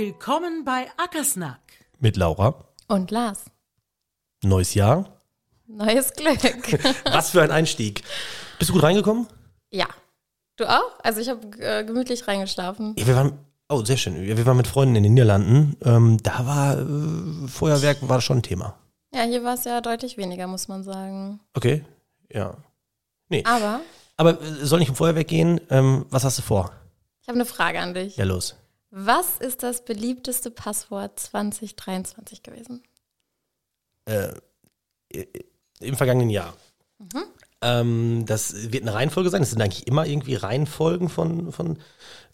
Willkommen bei Ackersnack. Mit Laura. Und Lars. Neues Jahr. Neues Glück. Was für ein Einstieg. Bist du gut reingekommen? Ja. Du auch? Also ich habe gemütlich reingeschlafen. Ja, wir waren, oh, sehr schön. Wir waren mit Freunden in den Niederlanden. Da war Feuerwerk war schon ein Thema. Ja, hier war es ja deutlich weniger, muss man sagen. Okay, ja. Nee. Aber soll nicht um Feuerwerk gehen? Was hast du vor? Ich habe eine Frage an dich. Ja, los. Was ist das beliebteste Passwort 2023 gewesen? Im vergangenen Jahr. Mhm. Das wird eine Reihenfolge sein. Das sind eigentlich immer irgendwie Reihenfolgen von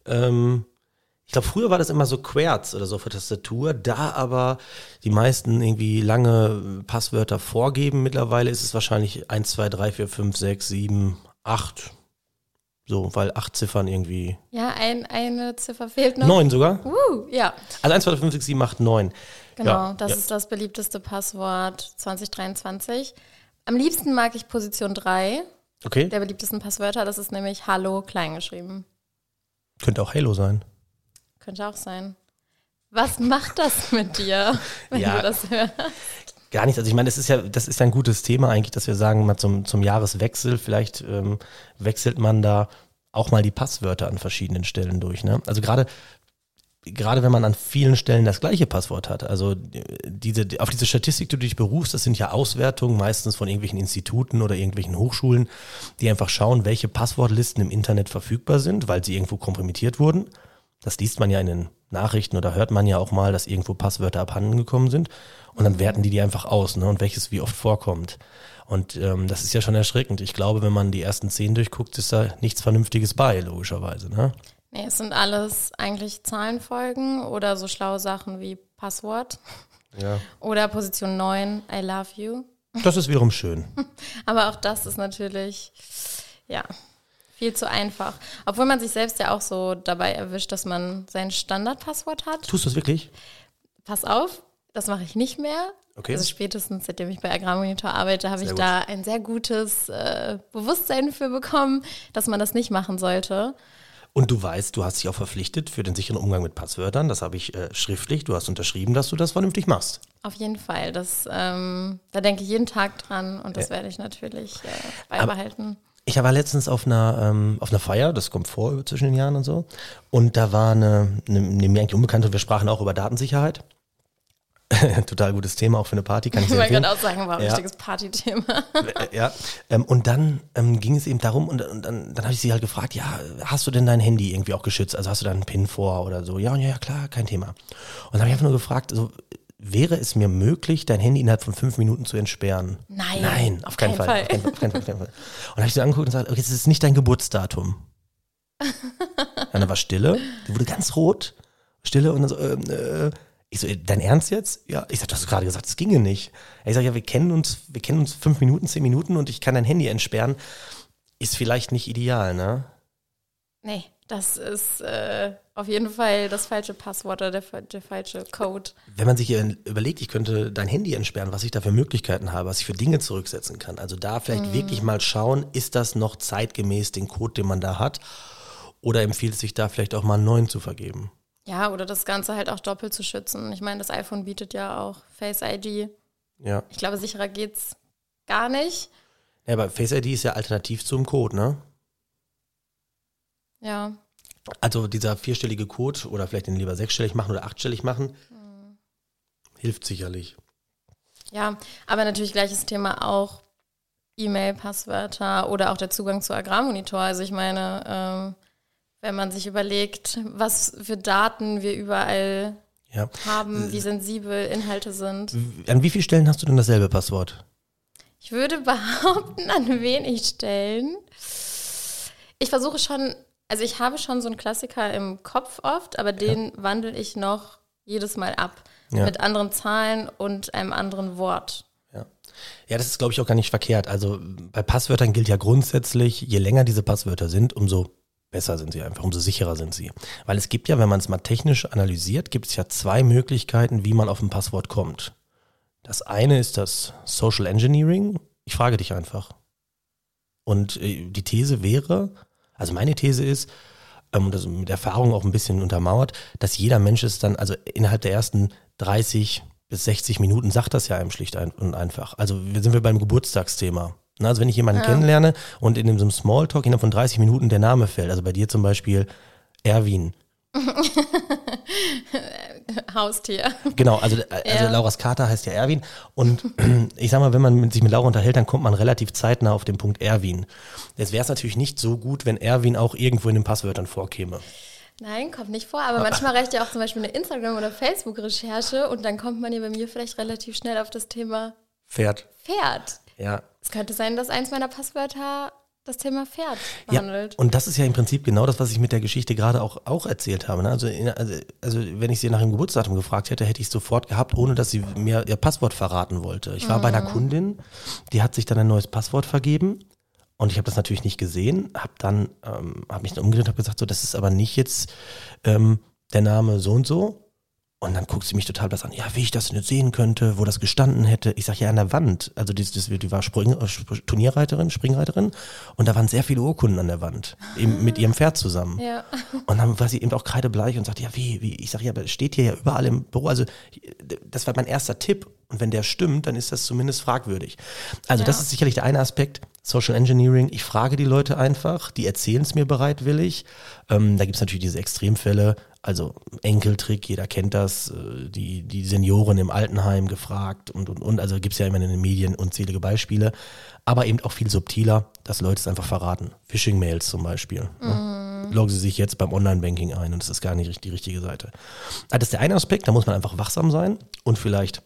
ich glaube, früher war das immer so Querz oder so für Tastatur. Da aber die meisten irgendwie lange Passwörter vorgeben. Mittlerweile ist es wahrscheinlich 1, 2, 3, 4, 5, 6, 7, 8. So, weil 8 Ziffern irgendwie... Ja, eine Ziffer fehlt noch. 9 sogar? Ja. Also 1, 2, 3, 4, 5, 6, 7, 8, 9. Genau, ja, das ist das beliebteste Passwort 2023. Am liebsten mag ich Position 3 der beliebtesten Passwörter. Das ist nämlich Hallo kleingeschrieben. Könnte auch Halo sein. Könnte auch sein. Was macht das mit dir, wenn du das hörst? Gar nichts. Also ich meine, das ist ja ein gutes Thema eigentlich, dass wir sagen, mal zum Jahreswechsel, vielleicht wechselt man da auch mal die Passwörter an verschiedenen Stellen durch. Ne? Also gerade wenn man an vielen Stellen das gleiche Passwort hat. Also auf diese Statistik, die du dich berufst, das sind ja Auswertungen, meistens von irgendwelchen Instituten oder irgendwelchen Hochschulen, die einfach schauen, welche Passwortlisten im Internet verfügbar sind, weil sie irgendwo komprimiert wurden. Das liest man ja in den Nachrichten oder hört man ja auch mal, dass irgendwo Passwörter abhanden gekommen sind. Und dann werten die einfach aus, ne? Und welches wie oft vorkommt. Und das ist ja schon erschreckend. Ich glaube, wenn man die ersten 10 durchguckt, ist da nichts Vernünftiges bei, logischerweise, ne? Nee, es sind alles eigentlich Zahlenfolgen oder so schlaue Sachen wie Passwort. Ja. Oder Position 9, I love you. Das ist wiederum schön. Aber auch das ist natürlich, ja, viel zu einfach. Obwohl man sich selbst ja auch so dabei erwischt, dass man sein Standardpasswort hat. Tust du es wirklich? Pass auf, das mache ich nicht mehr. Okay. Also spätestens, seitdem ich bei Agrarmonitor arbeite, habe ich da ein sehr gutes Bewusstsein für bekommen, dass man das nicht machen sollte. Und du weißt, du hast dich auch verpflichtet für den sicheren Umgang mit Passwörtern. Das habe ich schriftlich. Du hast unterschrieben, dass du das vernünftig machst. Auf jeden Fall. Das, da denke ich jeden Tag dran und das werde ich natürlich beibehalten. Aber ich war letztens auf einer Feier, das kommt vor zwischen den Jahren und so. Und da war eine mir eigentlich Unbekannte, und wir sprachen auch über Datensicherheit. Total gutes Thema, auch für eine Party, kann ich sehr empfehlen. Ich wollte gerade auch sagen, war ein richtiges Partythema. Ja, und dann ging es eben darum, und dann habe ich sie halt gefragt, ja, hast du denn dein Handy irgendwie auch geschützt? Also hast du da einen PIN vor oder so? Ja, klar, kein Thema. Und dann habe ich einfach nur gefragt, also, wäre es mir möglich, dein Handy innerhalb von 5 Minuten zu entsperren? Nein, auf keinen Fall. Auf keinen Fall. Und dann habe ich sie angeguckt und gesagt, okay, das ist nicht dein Geburtsdatum. Dann war Stille, die wurde ganz rot, Stille und dann so, ich so, dein Ernst jetzt? Ja. Ich sag, du hast gerade gesagt, das ginge nicht. Ich sag, ja, wir kennen uns 5 Minuten, 10 Minuten und ich kann dein Handy entsperren. Ist vielleicht nicht ideal, ne? Nee, das ist auf jeden Fall das falsche Passwort oder der falsche Code. Wenn man sich überlegt, ich könnte dein Handy entsperren, was ich da für Möglichkeiten habe, was ich für Dinge zurücksetzen kann. Also da vielleicht wirklich mal schauen, ist das noch zeitgemäß, den Code, den man da hat? Oder empfiehlt es sich da vielleicht auch mal einen neuen zu vergeben? Ja, oder das Ganze halt auch doppelt zu schützen. Ich meine, das iPhone bietet ja auch Face ID. Ja. Ich glaube, sicherer geht's gar nicht. Ja, aber Face ID ist ja alternativ zum Code, ne? Ja. Also dieser 4-stellige Code oder vielleicht den lieber 6-stellig machen oder 8-stellig machen, hilft sicherlich. Ja, aber natürlich gleiches Thema auch E-Mail-Passwörter oder auch der Zugang zu Agrarmonitor. Also ich meine, wenn man sich überlegt, was für Daten wir überall haben, wie sensibel Inhalte sind. An wie vielen Stellen hast du denn dasselbe Passwort? Ich würde behaupten, an wenig Stellen. Ich versuche schon, also ich habe schon so einen Klassiker im Kopf oft, aber den wandle ich noch jedes Mal ab. Ja. Mit anderen Zahlen und einem anderen Wort. Ja, das ist, glaube ich, auch gar nicht verkehrt. Also bei Passwörtern gilt ja grundsätzlich, je länger diese Passwörter sind, umso besser sind sie einfach, umso sicherer sind sie. Weil es gibt ja, wenn man es mal technisch analysiert, gibt es ja 2 Möglichkeiten, wie man auf ein Passwort kommt. Das eine ist das Social Engineering. Ich frage dich einfach. Und die These wäre, also meine These ist, das mit Erfahrung auch ein bisschen untermauert, dass jeder Mensch es dann, also innerhalb der ersten 30 bis 60 Minuten sagt das ja einem schlicht und einfach. Also sind wir beim Geburtstagsthema. Na, also wenn ich jemanden kennenlerne und in so einem Smalltalk innerhalb von 30 Minuten der Name fällt, also bei dir zum Beispiel Erwin. Haustier. Genau, also Lauras Kater heißt ja Erwin und ich sag mal, wenn man sich mit Laura unterhält, dann kommt man relativ zeitnah auf den Punkt Erwin. Jetzt wäre es natürlich nicht so gut, wenn Erwin auch irgendwo in den Passwörtern vorkäme. Nein, kommt nicht vor, aber manchmal reicht ja auch zum Beispiel eine Instagram- oder Facebook-Recherche und dann kommt man ja bei mir vielleicht relativ schnell auf das Thema Pferd. Ja. Es könnte sein, dass eins meiner Passwörter das Thema Pferd behandelt. Ja, und das ist ja im Prinzip genau das, was ich mit der Geschichte gerade auch erzählt habe. Ne? Also wenn ich sie nach dem Geburtsdatum gefragt hätte, hätte ich es sofort gehabt, ohne dass sie mir ihr Passwort verraten wollte. Ich war bei einer Kundin, die hat sich dann ein neues Passwort vergeben und ich habe das natürlich nicht gesehen, habe mich dann umgedreht und habe gesagt, so, das ist aber nicht jetzt der Name so und so. Und dann guckt sie mich total blass an, ja, wie ich das nicht sehen könnte, wo das gestanden hätte. Ich sage, ja, an der Wand. Also die war Springreiterin und da waren sehr viele Urkunden an der Wand, eben mit ihrem Pferd zusammen. Ja. Und dann war sie eben auch kreidebleich und sagte, ja, wie? Ich sage, ja, das steht hier ja überall im Büro. Also das war mein erster Tipp. Und wenn der stimmt, dann ist das zumindest fragwürdig. Also Das ist sicherlich der eine Aspekt, Social Engineering. Ich frage die Leute einfach, die erzählen es mir bereitwillig. Da gibt es natürlich diese Extremfälle, also Enkeltrick, jeder kennt das, die Senioren im Altenheim gefragt und. Also gibt es ja immer in den Medien unzählige Beispiele. Aber eben auch viel subtiler, dass Leute es einfach verraten. Phishing-Mails zum Beispiel. Ne? Loggen sie sich jetzt beim Online-Banking ein und das ist gar nicht die richtige Seite. Also das ist der eine Aspekt, da muss man einfach wachsam sein und vielleicht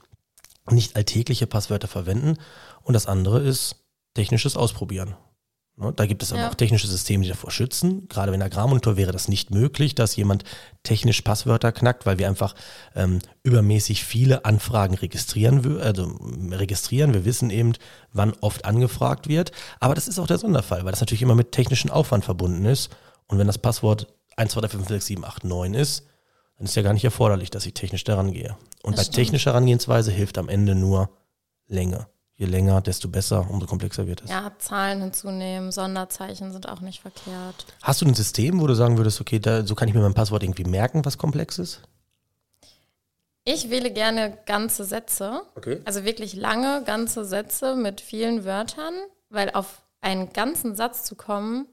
nicht alltägliche Passwörter verwenden. Und das andere ist technisches Ausprobieren. Da gibt es aber auch technische Systeme, die davor schützen. Gerade wenn Agrarmonitor wäre das nicht möglich, dass jemand technisch Passwörter knackt, weil wir einfach übermäßig viele Anfragen registrieren. Wir wissen eben, wann oft angefragt wird. Aber das ist auch der Sonderfall, weil das natürlich immer mit technischem Aufwand verbunden ist. Und wenn das Passwort 12356789 ist, dann ist ja gar nicht erforderlich, dass ich technisch daran gehe. Und bei technischer Herangehensweise hilft am Ende nur Länge. Je länger, desto besser, umso komplexer wird es. Ja, Zahlen hinzunehmen, Sonderzeichen sind auch nicht verkehrt. Hast du ein System, wo du sagen würdest, okay, so kann ich mir mein Passwort irgendwie merken, was komplex ist? Ich wähle gerne ganze Sätze, also wirklich lange ganze Sätze mit vielen Wörtern, weil auf einen ganzen Satz zu kommen,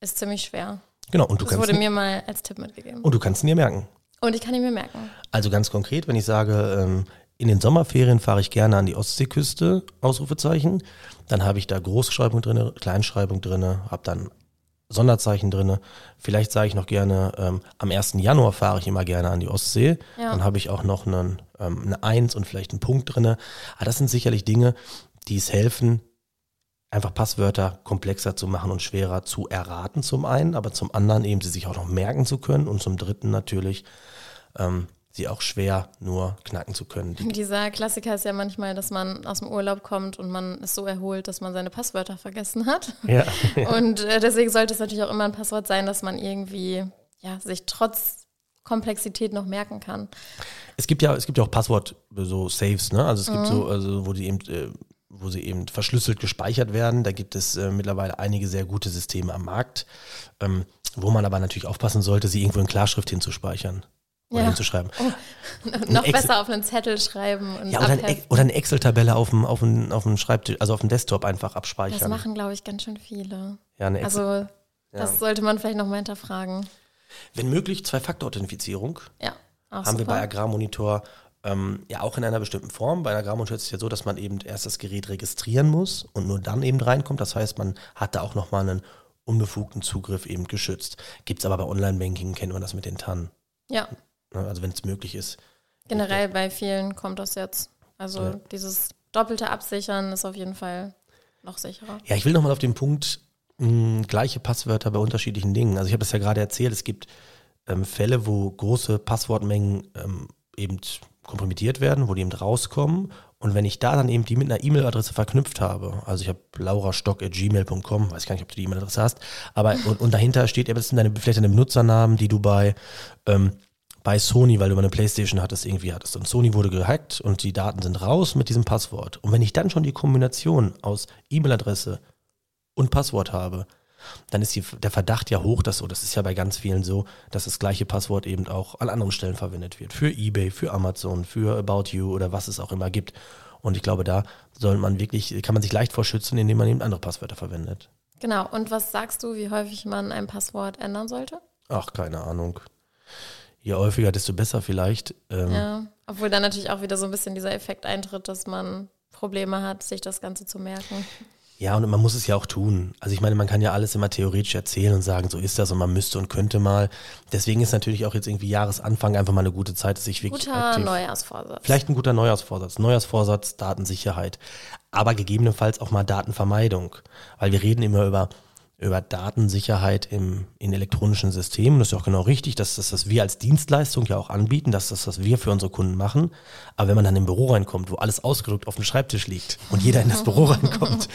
ist ziemlich schwer. Genau, und das wurde mir mal als Tipp mitgegeben. Und du kannst ihn dir merken. Und ich kann ihn mir merken. Also ganz konkret, wenn ich sage, in den Sommerferien fahre ich gerne an die Ostseeküste, Ausrufezeichen. Dann habe ich da Großschreibung drin, Kleinschreibung drin, habe dann Sonderzeichen drin. Vielleicht sage ich noch gerne, am 1. Januar fahre ich immer gerne an die Ostsee. Ja. Dann habe ich auch noch eine 1 und vielleicht einen Punkt drin. Aber das sind sicherlich Dinge, die es helfen, einfach Passwörter komplexer zu machen und schwerer zu erraten zum einen, aber zum anderen eben sie sich auch noch merken zu können und zum dritten natürlich, sie auch schwer nur knacken zu können. Dieser Klassiker ist ja manchmal, dass man aus dem Urlaub kommt und man ist so erholt, dass man seine Passwörter vergessen hat. Ja. Und deswegen sollte es natürlich auch immer ein Passwort sein, dass man irgendwie sich trotz Komplexität noch merken kann. Es gibt ja auch Passwort so Saves, ne? Also es gibt wo sie eben verschlüsselt gespeichert werden. Da gibt es mittlerweile einige sehr gute Systeme am Markt, wo man aber natürlich aufpassen sollte, sie irgendwo in Klarschrift hinzuspeichern. Oder hinzuschreiben. Oh, noch besser auf einen Zettel schreiben. Und oder eine Excel-Tabelle auf dem Schreibtisch, also auf dem Desktop einfach abspeichern. Das machen, glaube ich, ganz schön viele. Ja, eine Excel. Also das sollte man vielleicht nochmal hinterfragen. Wenn möglich, 2-Faktor-Authentifizierung. Ja, auch haben super. Wir bei Agrarmonitor auch in einer bestimmten Form. Bei Agrarmonitor ist es ja so, dass man eben erst das Gerät registrieren muss und nur dann eben reinkommt. Das heißt, man hat da auch nochmal einen unbefugten Zugriff eben geschützt. Gibt es aber bei Online-Banking, kennt man das mit den TAN. Ja. Also wenn es möglich ist. Generell bei vielen kommt das jetzt. Also dieses doppelte Absichern ist auf jeden Fall noch sicherer. Ja, ich will nochmal auf den Punkt gleiche Passwörter bei unterschiedlichen Dingen. Also ich habe das ja gerade erzählt, es gibt Fälle, wo große Passwortmengen eben kompromittiert werden, wo die eben rauskommen. Und wenn ich da dann eben die mit einer E-Mail-Adresse verknüpft habe, also ich habe laurastock@gmail.com, weiß gar nicht, ob du die E-Mail-Adresse hast, aber und dahinter steht, das sind vielleicht deine Benutzernamen, die du bei Sony, weil du eine Playstation hattest. Und Sony wurde gehackt und die Daten sind raus mit diesem Passwort. Und wenn ich dann schon die Kombination aus E-Mail-Adresse und Passwort habe, dann ist der Verdacht ja hoch, dass, das ist ja bei ganz vielen so, dass das gleiche Passwort eben auch an anderen Stellen verwendet wird. Für eBay, für Amazon, für About You oder was es auch immer gibt. Und ich glaube, da kann man sich leicht vorschützen, indem man eben andere Passwörter verwendet. Genau. Und was sagst du, wie häufig man ein Passwort ändern sollte? Ach, keine Ahnung. Je häufiger, desto besser vielleicht. Ja, obwohl dann natürlich auch wieder so ein bisschen dieser Effekt eintritt, dass man Probleme hat, sich das Ganze zu merken. Ja, und man muss es ja auch tun. Also ich meine, man kann ja alles immer theoretisch erzählen und sagen, so ist das und man müsste und könnte mal. Deswegen ist natürlich auch jetzt irgendwie Jahresanfang einfach mal eine gute Zeit, sich wirklich aktiv... Guter Neujahrsvorsatz. Vielleicht ein guter Neujahrsvorsatz. Neujahrsvorsatz, Datensicherheit. Aber gegebenenfalls auch mal Datenvermeidung. Weil wir reden immer über Datensicherheit in elektronischen Systemen. Das ist ja auch genau richtig, dass das wir als Dienstleistung ja auch anbieten, dass das, was wir für unsere Kunden machen. Aber wenn man dann im Büro reinkommt, wo alles ausgedruckt auf dem Schreibtisch liegt und jeder in das Büro reinkommt,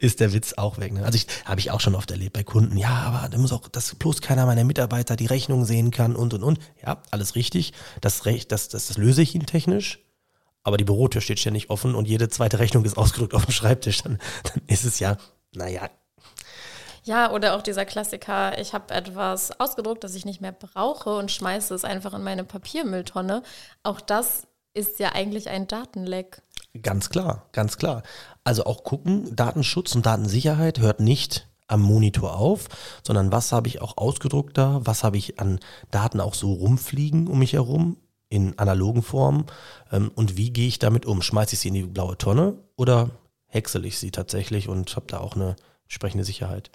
ist der Witz auch weg. Ne? Also habe ich auch schon oft erlebt bei Kunden. Ja, aber da muss auch, dass bloß keiner meiner Mitarbeiter die Rechnung sehen kann und. Ja, alles richtig. Das löse ich ihnen technisch. Aber die Bürotür steht ständig offen und jede zweite Rechnung ist ausgedruckt auf dem Schreibtisch. Dann ist es ja, naja, ja, oder auch dieser Klassiker, ich habe etwas ausgedruckt, das ich nicht mehr brauche und schmeiße es einfach in meine Papiermülltonne. Auch das ist ja eigentlich ein Datenleck. Ganz klar, ganz klar. Also auch gucken, Datenschutz und Datensicherheit hört nicht am Monitor auf, sondern was habe ich auch ausgedruckt da, was habe ich an Daten auch so rumfliegen um mich herum in analogen Formen und wie gehe ich damit um? Schmeiße ich sie in die blaue Tonne oder häcksel ich sie tatsächlich und habe da auch eine entsprechende Sicherheit?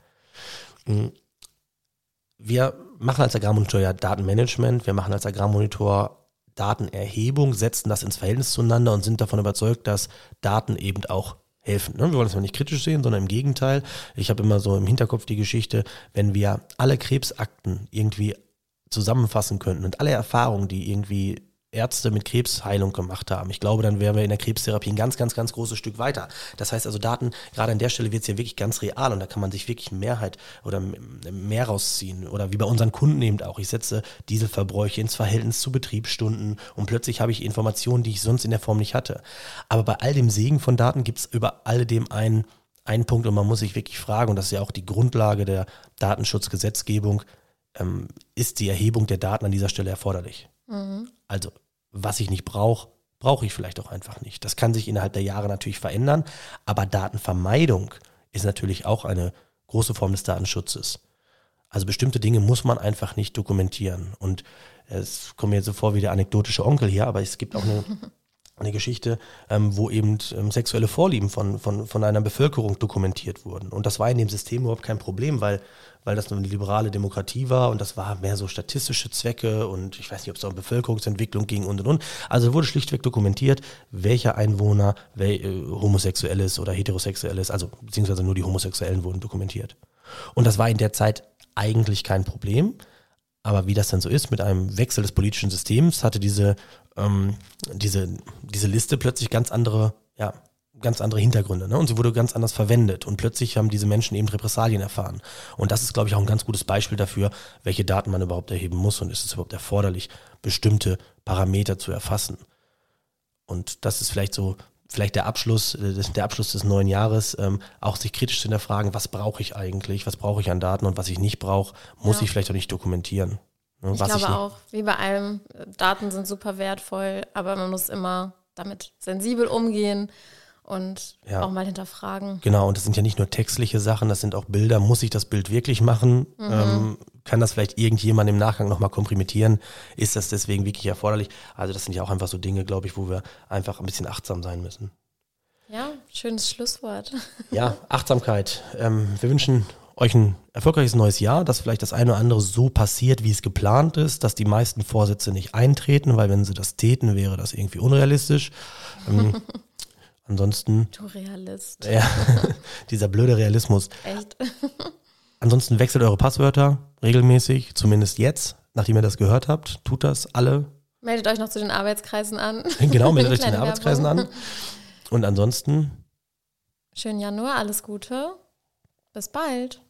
Wir machen als Agrarmonitor ja Datenmanagement, wir machen als Agrarmonitor Datenerhebung, setzen das ins Verhältnis zueinander und sind davon überzeugt, dass Daten eben auch helfen. Wir wollen es mal nicht kritisch sehen, sondern im Gegenteil. Ich habe immer so im Hinterkopf die Geschichte, wenn wir alle Krebsakten irgendwie zusammenfassen könnten und alle Erfahrungen, die irgendwie Ärzte mit Krebsheilung gemacht haben. Ich glaube, dann wären wir in der Krebstherapie ein ganz, ganz, ganz großes Stück weiter. Das heißt also Daten, gerade an der Stelle wird es ja wirklich ganz real und da kann man sich wirklich mehr rausziehen oder wie bei unseren Kunden eben auch. Ich setze Dieselverbräuche ins Verhältnis zu Betriebsstunden und plötzlich habe ich Informationen, die ich sonst in der Form nicht hatte. Aber bei all dem Segen von Daten gibt es über alledem einen Punkt und man muss sich wirklich fragen, und das ist ja auch die Grundlage der Datenschutzgesetzgebung, ist die Erhebung der Daten an dieser Stelle erforderlich? Also, was ich nicht brauche, brauche ich vielleicht auch einfach nicht. Das kann sich innerhalb der Jahre natürlich verändern, aber Datenvermeidung ist natürlich auch eine große Form des Datenschutzes. Also bestimmte Dinge muss man einfach nicht dokumentieren. Und es kommt mir jetzt so vor wie der anekdotische Onkel hier, aber es gibt auch eine Geschichte, wo eben sexuelle Vorlieben von einer Bevölkerung dokumentiert wurden. Und das war in dem System überhaupt kein Problem, weil das eine liberale Demokratie war und das war mehr so statistische Zwecke und ich weiß nicht, ob es um Bevölkerungsentwicklung ging und. Also wurde schlichtweg dokumentiert, welcher Einwohner homosexuell ist oder heterosexuell ist, also beziehungsweise nur die Homosexuellen wurden dokumentiert. Und das war in der Zeit eigentlich kein Problem. Aber wie das dann so ist, mit einem Wechsel des politischen Systems hatte diese Liste plötzlich ganz andere Hintergründe. Ne? Und sie wurde ganz anders verwendet. Und plötzlich haben diese Menschen eben Repressalien erfahren. Und das ist, glaube ich, auch ein ganz gutes Beispiel dafür, welche Daten man überhaupt erheben muss. Und ist es überhaupt erforderlich, bestimmte Parameter zu erfassen. Und das ist vielleicht der Abschluss des neuen Jahres, auch sich kritisch zu hinterfragen, was brauche ich eigentlich, was brauche ich an Daten und was ich nicht brauche, muss ich vielleicht auch nicht dokumentieren. Ne, ich glaube auch, wie bei allem, Daten sind super wertvoll, aber man muss immer damit sensibel umgehen und auch mal hinterfragen. Genau, und das sind ja nicht nur textliche Sachen, das sind auch Bilder. Muss ich das Bild wirklich machen? Kann das vielleicht irgendjemand im Nachgang nochmal komprimieren? Ist das deswegen wirklich erforderlich? Also das sind ja auch einfach so Dinge, glaube ich, wo wir einfach ein bisschen achtsam sein müssen. Ja, schönes Schlusswort. Ja, Achtsamkeit. Wir wünschen euch ein erfolgreiches neues Jahr, dass vielleicht das eine oder andere so passiert, wie es geplant ist, dass die meisten Vorsätze nicht eintreten, weil wenn sie das täten, wäre das irgendwie unrealistisch. Ansonsten... Du Realist. Ja, dieser blöde Realismus. Echt? Ansonsten wechselt eure Passwörter regelmäßig, zumindest jetzt, nachdem ihr das gehört habt. Tut das alle. Meldet euch noch zu den Arbeitskreisen an. Genau, meldet euch zu den Arbeitskreisen an. Und ansonsten... Schönen Januar, alles Gute. Bis bald.